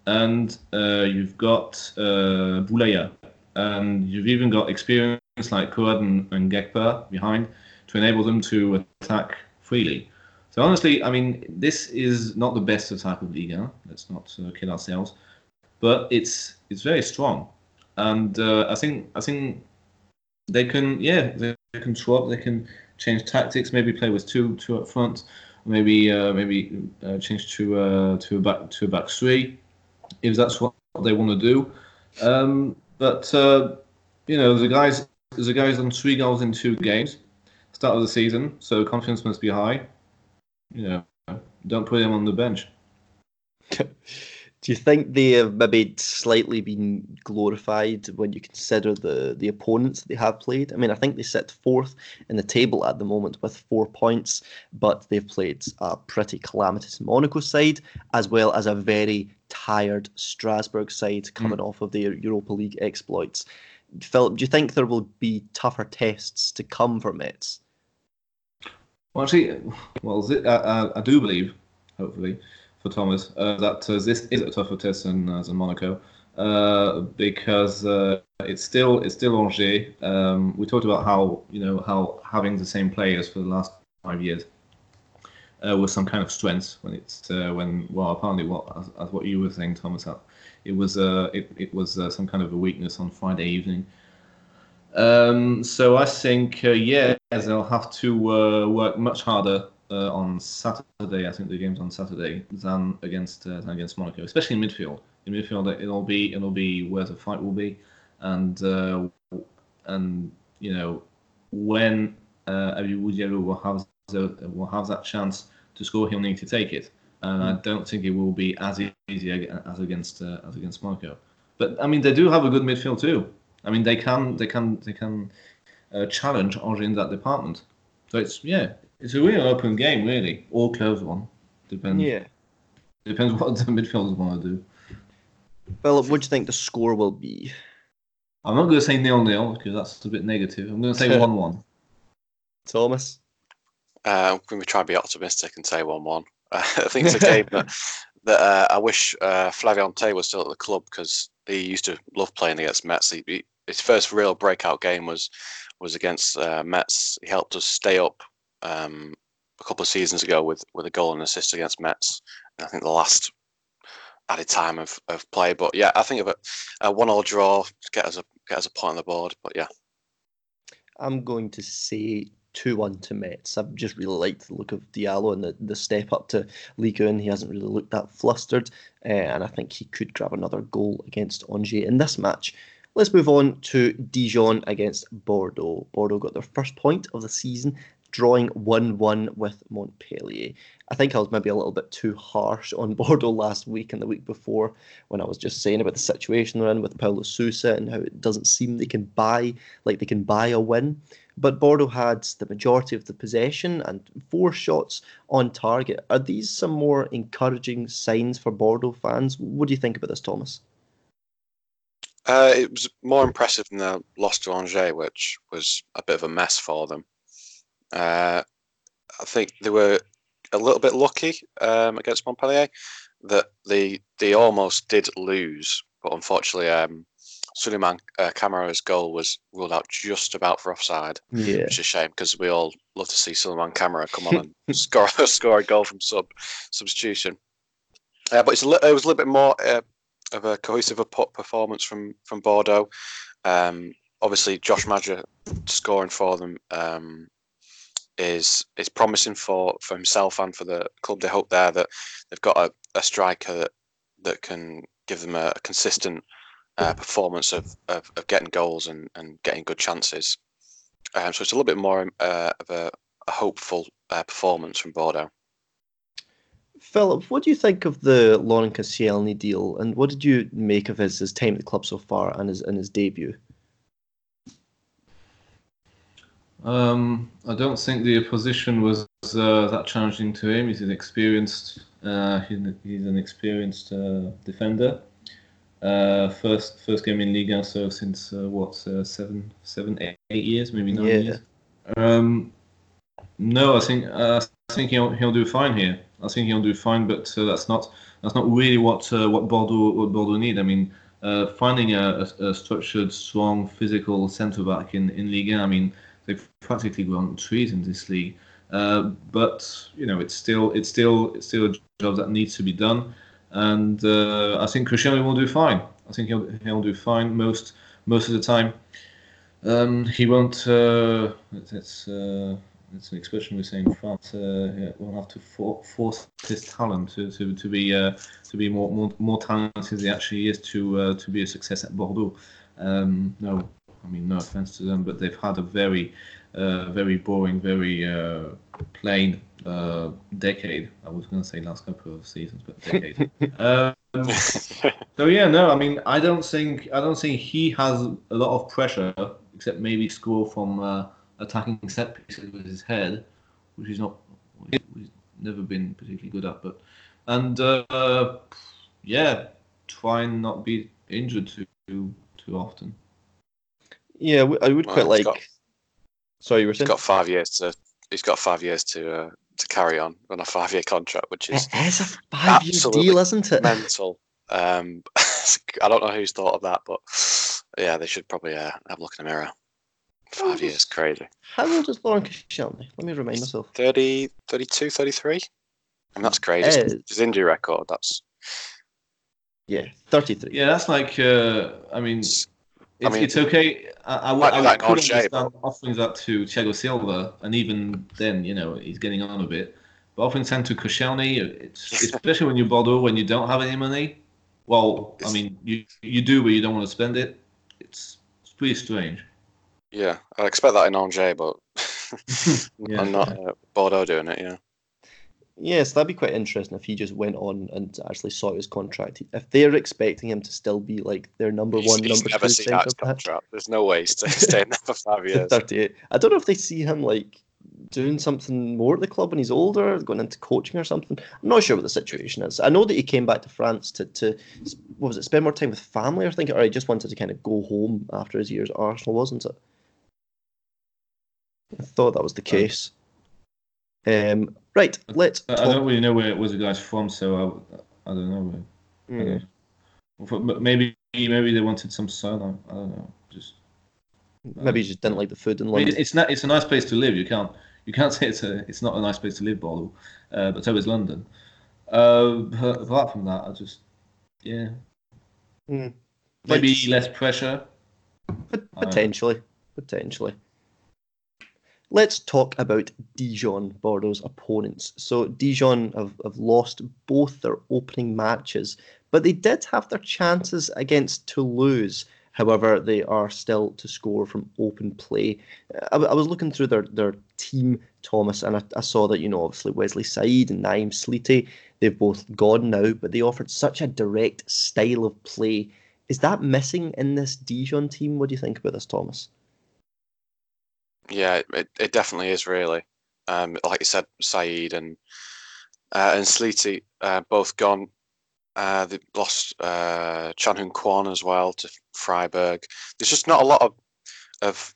and you've got Boulaya. And you've even got experience like Kouad and Gekpa behind to enable them to attack freely. So honestly, I mean, this is not the best attack of Ligue 1. Let's not kid ourselves. But it's very strong, and I think they can swap, they can change tactics. Maybe play with two up front, maybe change to a back three, if that's what they want to do. But you know, the guys on 3 goals in 2 games, start of the season, so confidence must be high. You know, don't put him on the bench. Do you think they have maybe slightly been glorified when you consider the opponents they have played? I mean, I think they sit 4th in the table at the moment with 4 points, but they've played a pretty calamitous Monaco side, as well as a very tired Strasbourg side coming off of their Europa League exploits. Philip, do you think there will be tougher tests to come for Metz? Well, actually, I do believe, hopefully, for Thomas, that this is a tougher test than Monaco, because it's still Angers. We talked about how having the same players for the last 5 years was some kind of strength as what you were saying, Thomas, it was some kind of a weakness on Friday evening. So I think they'll have to work much harder. On Saturday, I think the game's on Saturday, than against Monaco, especially in midfield. In midfield, it'll be where the fight will be, and you know, when Habib Diallo will have that chance to score, he'll need to take it, and I don't think it will be as easy as against Monaco. But I mean, they do have a good midfield too. I mean, they can challenge Angers in that department. So it's a real open game, really, or closed one. Depends what the midfielders want to do. Philip, what do you think the score will be? I'm not going to say 0-0 because that's a bit negative. I'm going to say 1-1. Thomas? I'm going to try and be optimistic and say 1-1. I think it's a game that I wish Flavien Tay was still at the club, because he used to love playing against Metz. His first real breakout game was against Metz. He helped us stay up a couple of seasons ago with a goal and assist against Metz, and I think the last added time of play. But yeah, I think of a 1-1 draw to get us a point on the board. But yeah, I'm going to say 2-1 to Metz. I've just really liked the look of Diallo and the step up to Ligue 1. He hasn't really looked that flustered, and I think he could grab another goal against Angers in this match. Let's move on to Dijon against Bordeaux. Bordeaux got their first point of the season, drawing 1-1 with Montpellier. I think I was maybe a little bit too harsh on Bordeaux last week and the week before, when I was just saying about the situation they're in with Paulo Sousa and how it doesn't seem they can buy a win. But Bordeaux had the majority of the possession and 4 shots on target. Are these some more encouraging signs for Bordeaux fans? What do you think about this, Thomas? It was more impressive than the loss to Angers, which was a bit of a mess for them. I think they were a little bit lucky against Montpellier, that they almost did lose, but unfortunately Suleiman Camara's goal was ruled out just about for offside, which is a shame because we all love to see Suleiman Camara come on and score a goal from substitution. But it was a little bit more of a cohesive performance from Bordeaux. Obviously, Josh Madger scoring for them is promising for himself and for the club. They hope there that they've got a striker that can give them a consistent performance of getting goals and getting good chances. So it's a little bit more of a hopeful performance from Bordeaux. Philip, what do you think of the Laurent Koscielny deal, and what did you make of his time at the club so far and his debut? I don't think the opposition was that challenging to him. He's an experienced, defender. First game in Ligue 1, so since 7, 8 years, maybe 9 years. No, I think he'll do fine here. I think he'll do fine, but that's not really what Bordeaux need. I mean, finding a structured, strong, physical centre back in Ligue 1. I mean, they've practically grown trees in this league. But you know, it's still a job that needs to be done. And I think Cristiano will do fine. I think he'll do fine most of the time. He won't. It's an expression we say in France. We'll have to force his talent to be more talented than he actually is to be a success at Bordeaux. No, I mean, no offense to them, but they've had a very boring, very plain decade. I was going to say last couple of seasons, but decade. So yeah, no, I mean, I don't think he has a lot of pressure, except maybe score from. Attacking set pieces with his head, which he's never been particularly good at. But try and not be injured too often. Yeah, I would quite like. Sorry, you were saying he's got 5 years to carry on a 5-year contract, which is it's a 5-year deal, isn't it? Mental. I don't know who's thought of that, but yeah, they should probably have a look in the mirror. 5 years, crazy. How old is Laurent Koscielny? Let me remind myself. 30, 32, 33? And that's crazy. His injury record, that's... Yeah, 33. Yeah, that's like... it's okay. I could understand offering that to Thiago Silva, and even then, you know, he's getting on a bit. But offering that to Koscielny, especially when you're Bordeaux, when you don't have any money, well, I mean, you do, but you don't want to spend it. It's pretty strange. Yeah, I expect that in Angers, but I'm not Bordeaux doing it, yeah. Yes, that'd be quite interesting if he just went on and actually sought his contract. If they're expecting him to still be like their number one, number two... He's never seen that contract. There's no way he's staying there for 5 years. 38. I don't know if they see him like doing something more at the club when he's older, going into coaching or something. I'm not sure what the situation is. I know that he came back to France to spend more time with family, I think, or he just wanted to kind of go home after his years at Arsenal, wasn't it? I thought that was the case. Right, let's. I don't really know where it was the guy's from, so I don't know. But maybe they wanted some sun. I don't know. Just maybe you just didn't like the food in London. It's not. It's a nice place to live. You can't say it's not a nice place to live, Bordeaux. But so is London. But apart from that, I just maybe less pressure. Potentially. Let's talk about Dijon, Bordeaux's opponents. So Dijon have lost both their opening matches, but they did have their chances against Toulouse. However, they are still to score from open play. I was looking through their team, Thomas, and I saw that, you know, obviously Wesley Saïd and Naeem Sliti, they've both gone now, but they offered such a direct style of play. Is that missing in this Dijon team? What do you think about this, Thomas? Yeah, it definitely is, really. Like you said, Saïd and Sliti both gone. They lost Chanhun Kwon as well to Freiburg. There's just not a lot of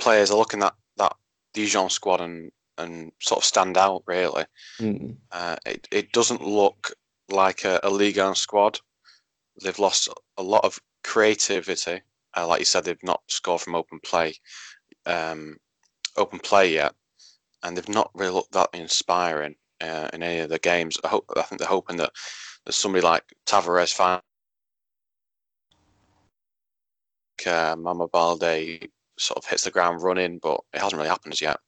players are looking at that Dijon squad and sort of stand out, really. Mm. It doesn't look like a Ligue 1 squad. They've lost a lot of creativity. Like you said, they've not scored from open play yet, and they've not really looked that inspiring in any of the games. I think they're hoping that there's somebody like Tavares, Mama Balde sort of hits the ground running, but it hasn't really happened as yet.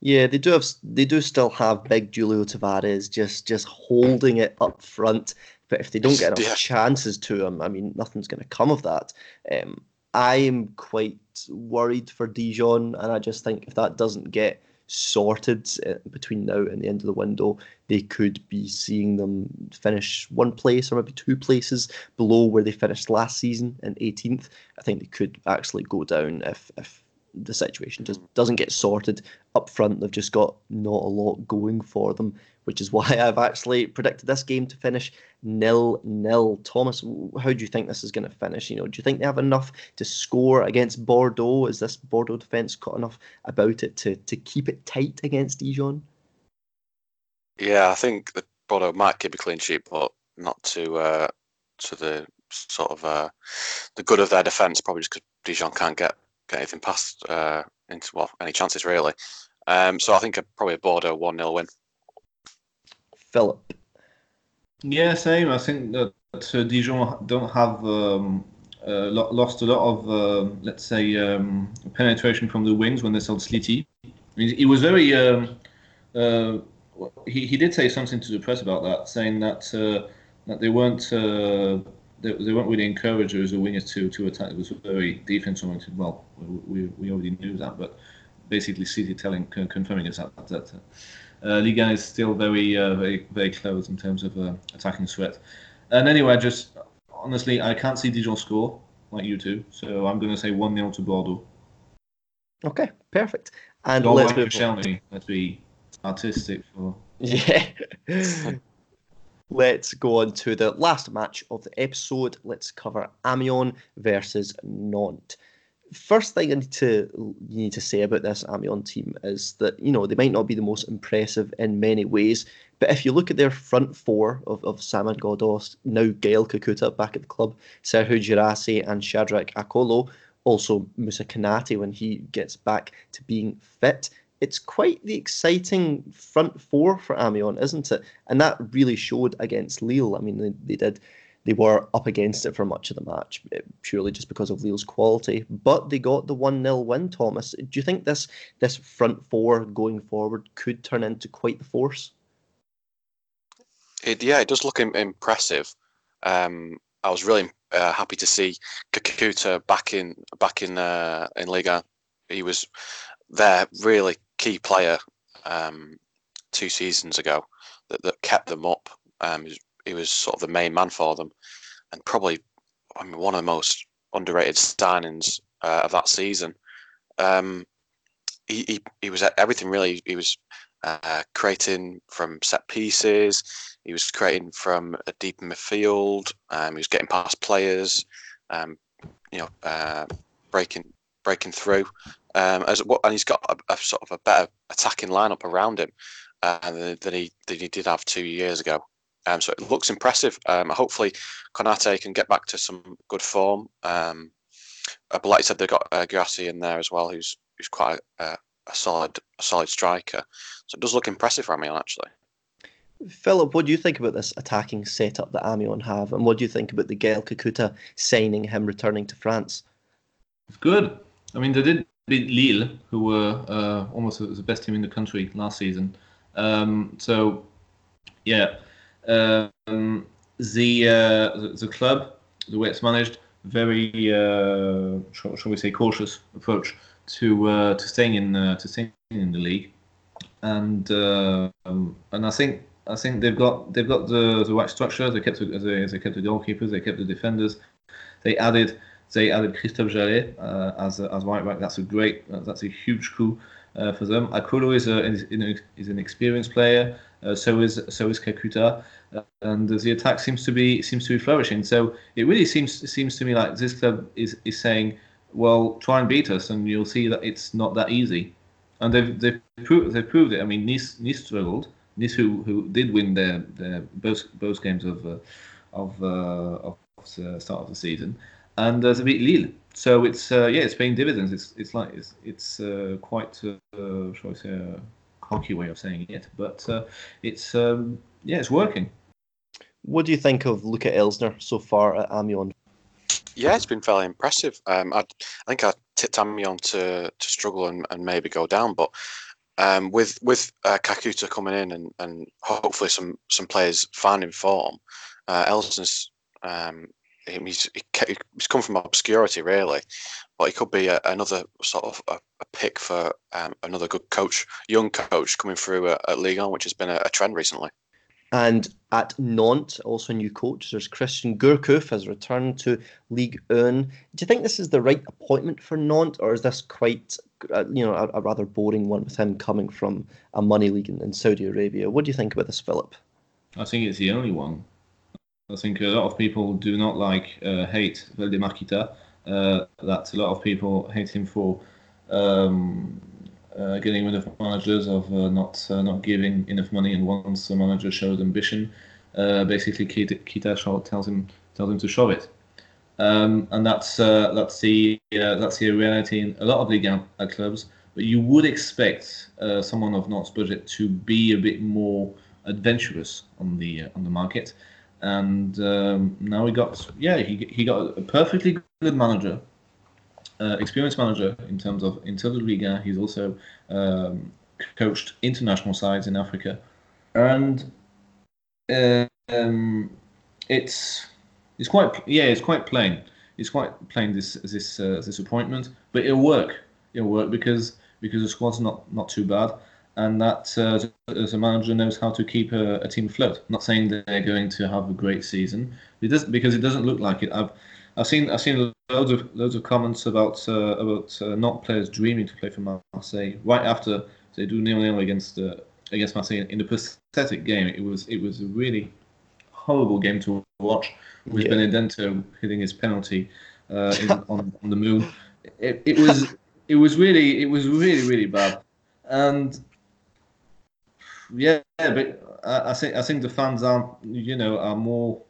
Yeah, they do still have big Julio Tavares just holding it up front, but if they don't get enough chances to him, I mean, nothing's going to come of that. I am quite worried for Dijon, and I just think if that doesn't get sorted between now and the end of the window, they could be seeing them finish one place or maybe two places below where they finished last season in 18th. I think they could actually go down if the situation just doesn't get sorted up front. They've just got not a lot going for them, which is why I've actually predicted this game to finish 0-0. Thomas, how do you think this is going to finish? You know, do you think they have enough to score against Bordeaux? Is this Bordeaux defence got enough about it to keep it tight against Dijon? Yeah, I think the Bordeaux might keep a clean sheet, but not to the sort of the good of their defence, probably just because Dijon can't get anything past into any chances really. So I think probably a Bordeaux 1-0 win. Philip. Yeah, same. I think that Dijon don't have lost a lot of, let's say, penetration from the wings when they sold Sliti. He was very. He did say something to the press about that, saying that that they weren't really encouraged as the wingers to attack. It was very defense oriented. Well, we already knew that, but basically Sliti confirming us that. Ligue 1 is still very, very close in terms of attacking threat. And anyway, just honestly, I can't see Dijon score like you two, so I'm going to say 1-0 to Bordeaux. Okay, perfect. And let's move on. Let's be artistic. Yeah. Let's go on to the last match of the episode. Let's cover Amiens versus Nantes. First thing you need to say about this Amiens team is that, you know, they might not be the most impressive in many ways, but if you look at their front four of Saman Ghoddos, now Gaël Kakuta back at the club, Serhou Girassi and Shadrach Akolo, also Moussa Konaté when he gets back to being fit, it's quite the exciting front four for Amiens, isn't it? And that really showed against Lille. I mean, They were up against it for much of the match, purely just because of Lille's quality. But they got the 1-0 win, Thomas. Do you think this front four going forward could turn into quite the force? It does look impressive. I was really happy to see Kakuta back in Ligue 1. He was their really key player 2 seasons ago that kept them up. He was sort of the main man for them, and probably one of the most underrated signings of that season. He was at everything really. He was creating from set pieces. He was creating from a deep midfield. He was getting past players. Breaking through. And he's got a sort of a better attacking lineup around him than he did have 2 years ago. So it looks impressive. Hopefully, Konaté can get back to some good form. But like I said, they've got Girassi in there as well, who's quite a solid striker. So it does look impressive for Amiens, actually. Philip, what do you think about this attacking setup that Amiens have, and what do you think about the Gaël Kakuta signing him, returning to France? It's good. I mean, they did beat Lille, who were almost the best team in the country last season. Yeah. The club, the way it's managed, very shall we say cautious approach to staying in the league, and I think they've got the right structure. They kept the goalkeepers, they kept the defenders, they added Christophe Jallet as right back. That's a huge coup for them. Akolo is an experienced player. So is Kakuta, and the attack seems to be flourishing. So it really seems to me like this club is saying, well, try and beat us, and you'll see that it's not that easy. And they've proved it. I mean, Nice struggled. Nice who did win their both games of the start of the season, and they beat Lille. So it's paying dividends. It's quite shall we say. Hockey way of saying it, but it's working. What do you think of Luca Elsner so far at Amiens? Yeah, it's been fairly impressive. I think I tipped Amiens to struggle and maybe go down, but with Kakuta coming in and hopefully some players finding form, Elsner's he's come from obscurity really, but he could be another sort of a pick for another good coach, young coach coming through at Ligue 1, which has been a trend recently. And at Nantes, also new coach, there's Christian Gourcuff has returned to Ligue 1. Do you think this is the right appointment for Nantes, or is this quite, a rather boring one with him coming from a money league in Saudi Arabia? What do you think about this, Philip? I think it's the only one. I think a lot of people do not hate Waldemar Kita. That a lot of people hate him for getting rid of managers, of not giving enough money, and once the manager shows ambition, basically Kita tells him to show it, and that's the reality in a lot of Ligue 1 clubs. But you would expect someone of Nantes' budget to be a bit more adventurous on the market, and now he got a perfectly good manager. Experienced manager in terms of Liga. He's also coached international sides in Africa, and it's quite plain. It's quite plain this appointment, but it'll work. It'll work because the squad's not too bad, and that the manager knows how to keep a team afloat. I'm not saying they're going to have a great season. It doesn't, because it doesn't look like it. I've seen loads of comments about not players dreaming to play for Marseille right after they do 0-0 against Marseille in a pathetic game. It was a really horrible game to watch, with Benedetto hitting his penalty on the moon. It was really bad, and but I think the fans are more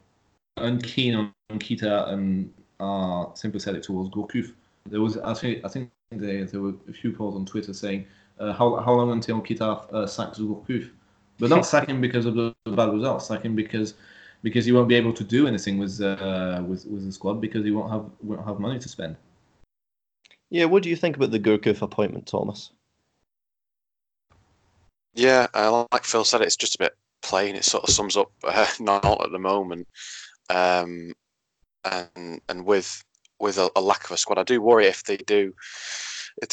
unkeen on Kita and are sympathetic towards Gourcuff. There was I think there were a few polls on Twitter saying how long until Kita sacks Gourcuff, but not sack him because of the bad results. Sack him because he won't be able to do anything with the squad, because he won't have money to spend. Yeah, what do you think about the Gourcuff appointment, Thomas? Yeah, like Phil said, it's just a bit plain. It sort of sums up Nantes at the moment. And with a lack of a squad, I do worry if they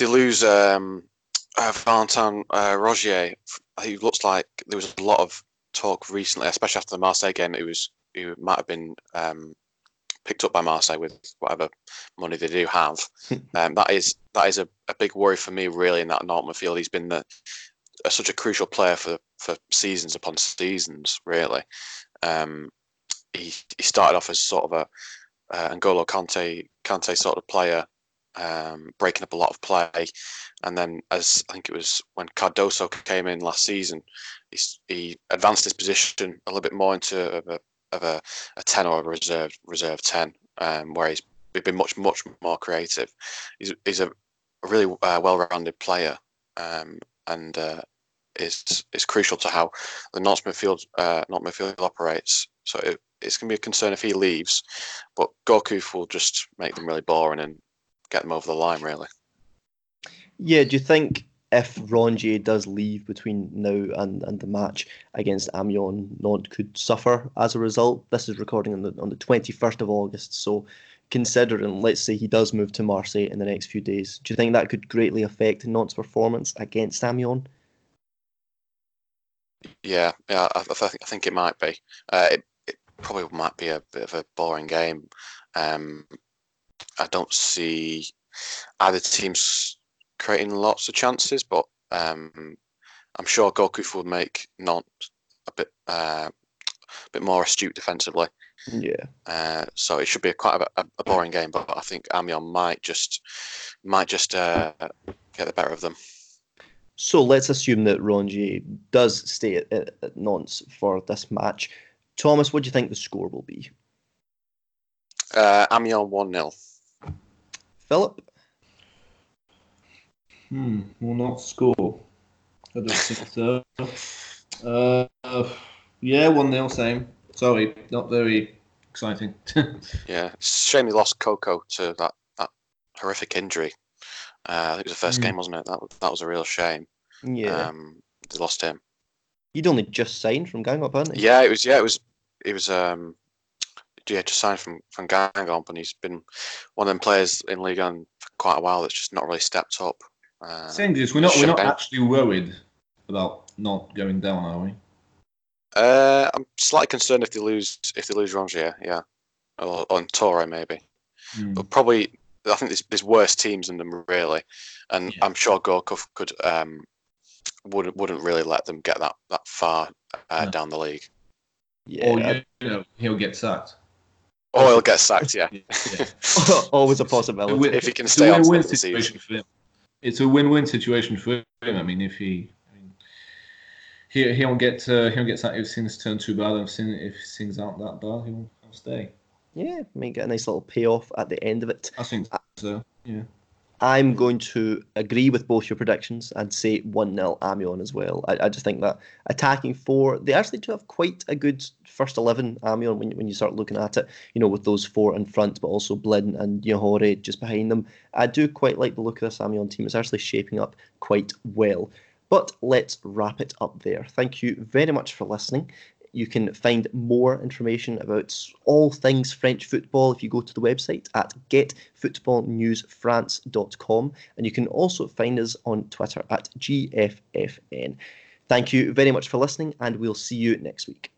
lose Valentin Rogier, who looks like there was a lot of talk recently, especially after the Marseille game. He might have been picked up by Marseille with whatever money they do have. That is a big worry for me, really, in that Nantes midfield. He's been such a crucial player for seasons upon seasons, really. He started off as sort of a N'Golo Kante sort of player, breaking up a lot of play, and then, as I think it was when Cardoso came in last season, he advanced his position a little bit more into a 10 or a reserve 10, where he's been much more creative. He's a really well-rounded player, and is crucial to how the Nantes midfield operates. So it's going to be a concern if he leaves, but Gourcuff will just make them really boring and get them over the line, really. Yeah, do you think if Rongier does leave between now and the match against Amiens, Nantes could suffer as a result? This is recording on the 21st of August, so considering, let's say he does move to Marseille in the next few days, do you think that could greatly affect Nantes' performance against Amiens? Yeah, I think it might be. It probably might be a bit of a boring game. I don't see either teams creating lots of chances, but I'm sure Gourcuff will make Nantes a bit more astute defensively. Yeah. So it should be quite a boring game, but I think Amiens might just get the better of them. So let's assume that Rongier does stay at Nantes for this match. Thomas, what do you think the score will be? Amiens 1-0. Philip? Will not score. I don't think so. Yeah, 1-0, same. Sorry, not very exciting. Yeah, it's a shame he lost Coco to that horrific injury. I think it was the first game, wasn't it? That was a real shame. Yeah, they lost him. You'd only just signed from Guingamp, hadn't you? Yeah, he was just signed from Guingamp, and he's been one of them players in Ligue 1 for quite a while that's just not really stepped up. Saying this, we're not actually worried about not going down, are we? I'm slightly concerned if they lose Rongier, yeah, or Torre maybe, but probably I think there's worse teams than them really, and I'm sure Gorkov could wouldn't really let them get that far down the league. Yeah, or he'll get sacked. Or he'll get sacked. Yeah, always a possibility if he can stay on the season. It's a win-win situation for him. I mean, if he won't get sacked if things turn too bad. If things aren't that bad, he'll stay. Yeah, might get a nice little payoff at the end of it. I think so. Yeah, I'm going to agree with both your predictions and say 1-0 Amiens as well. I just think that attacking four, they actually do have quite a good first 11, Amiens, when you start looking at it, with those four in front, but also Blin and Yahore just behind them. I do quite like the look of this Amiens team. It's actually shaping up quite well. But let's wrap it up there. Thank you very much for listening. You can find more information about all things French football if you go to the website at getfootballnewsfrance.com, and you can also find us on Twitter at GFFN. Thank you very much for listening, and we'll see you next week.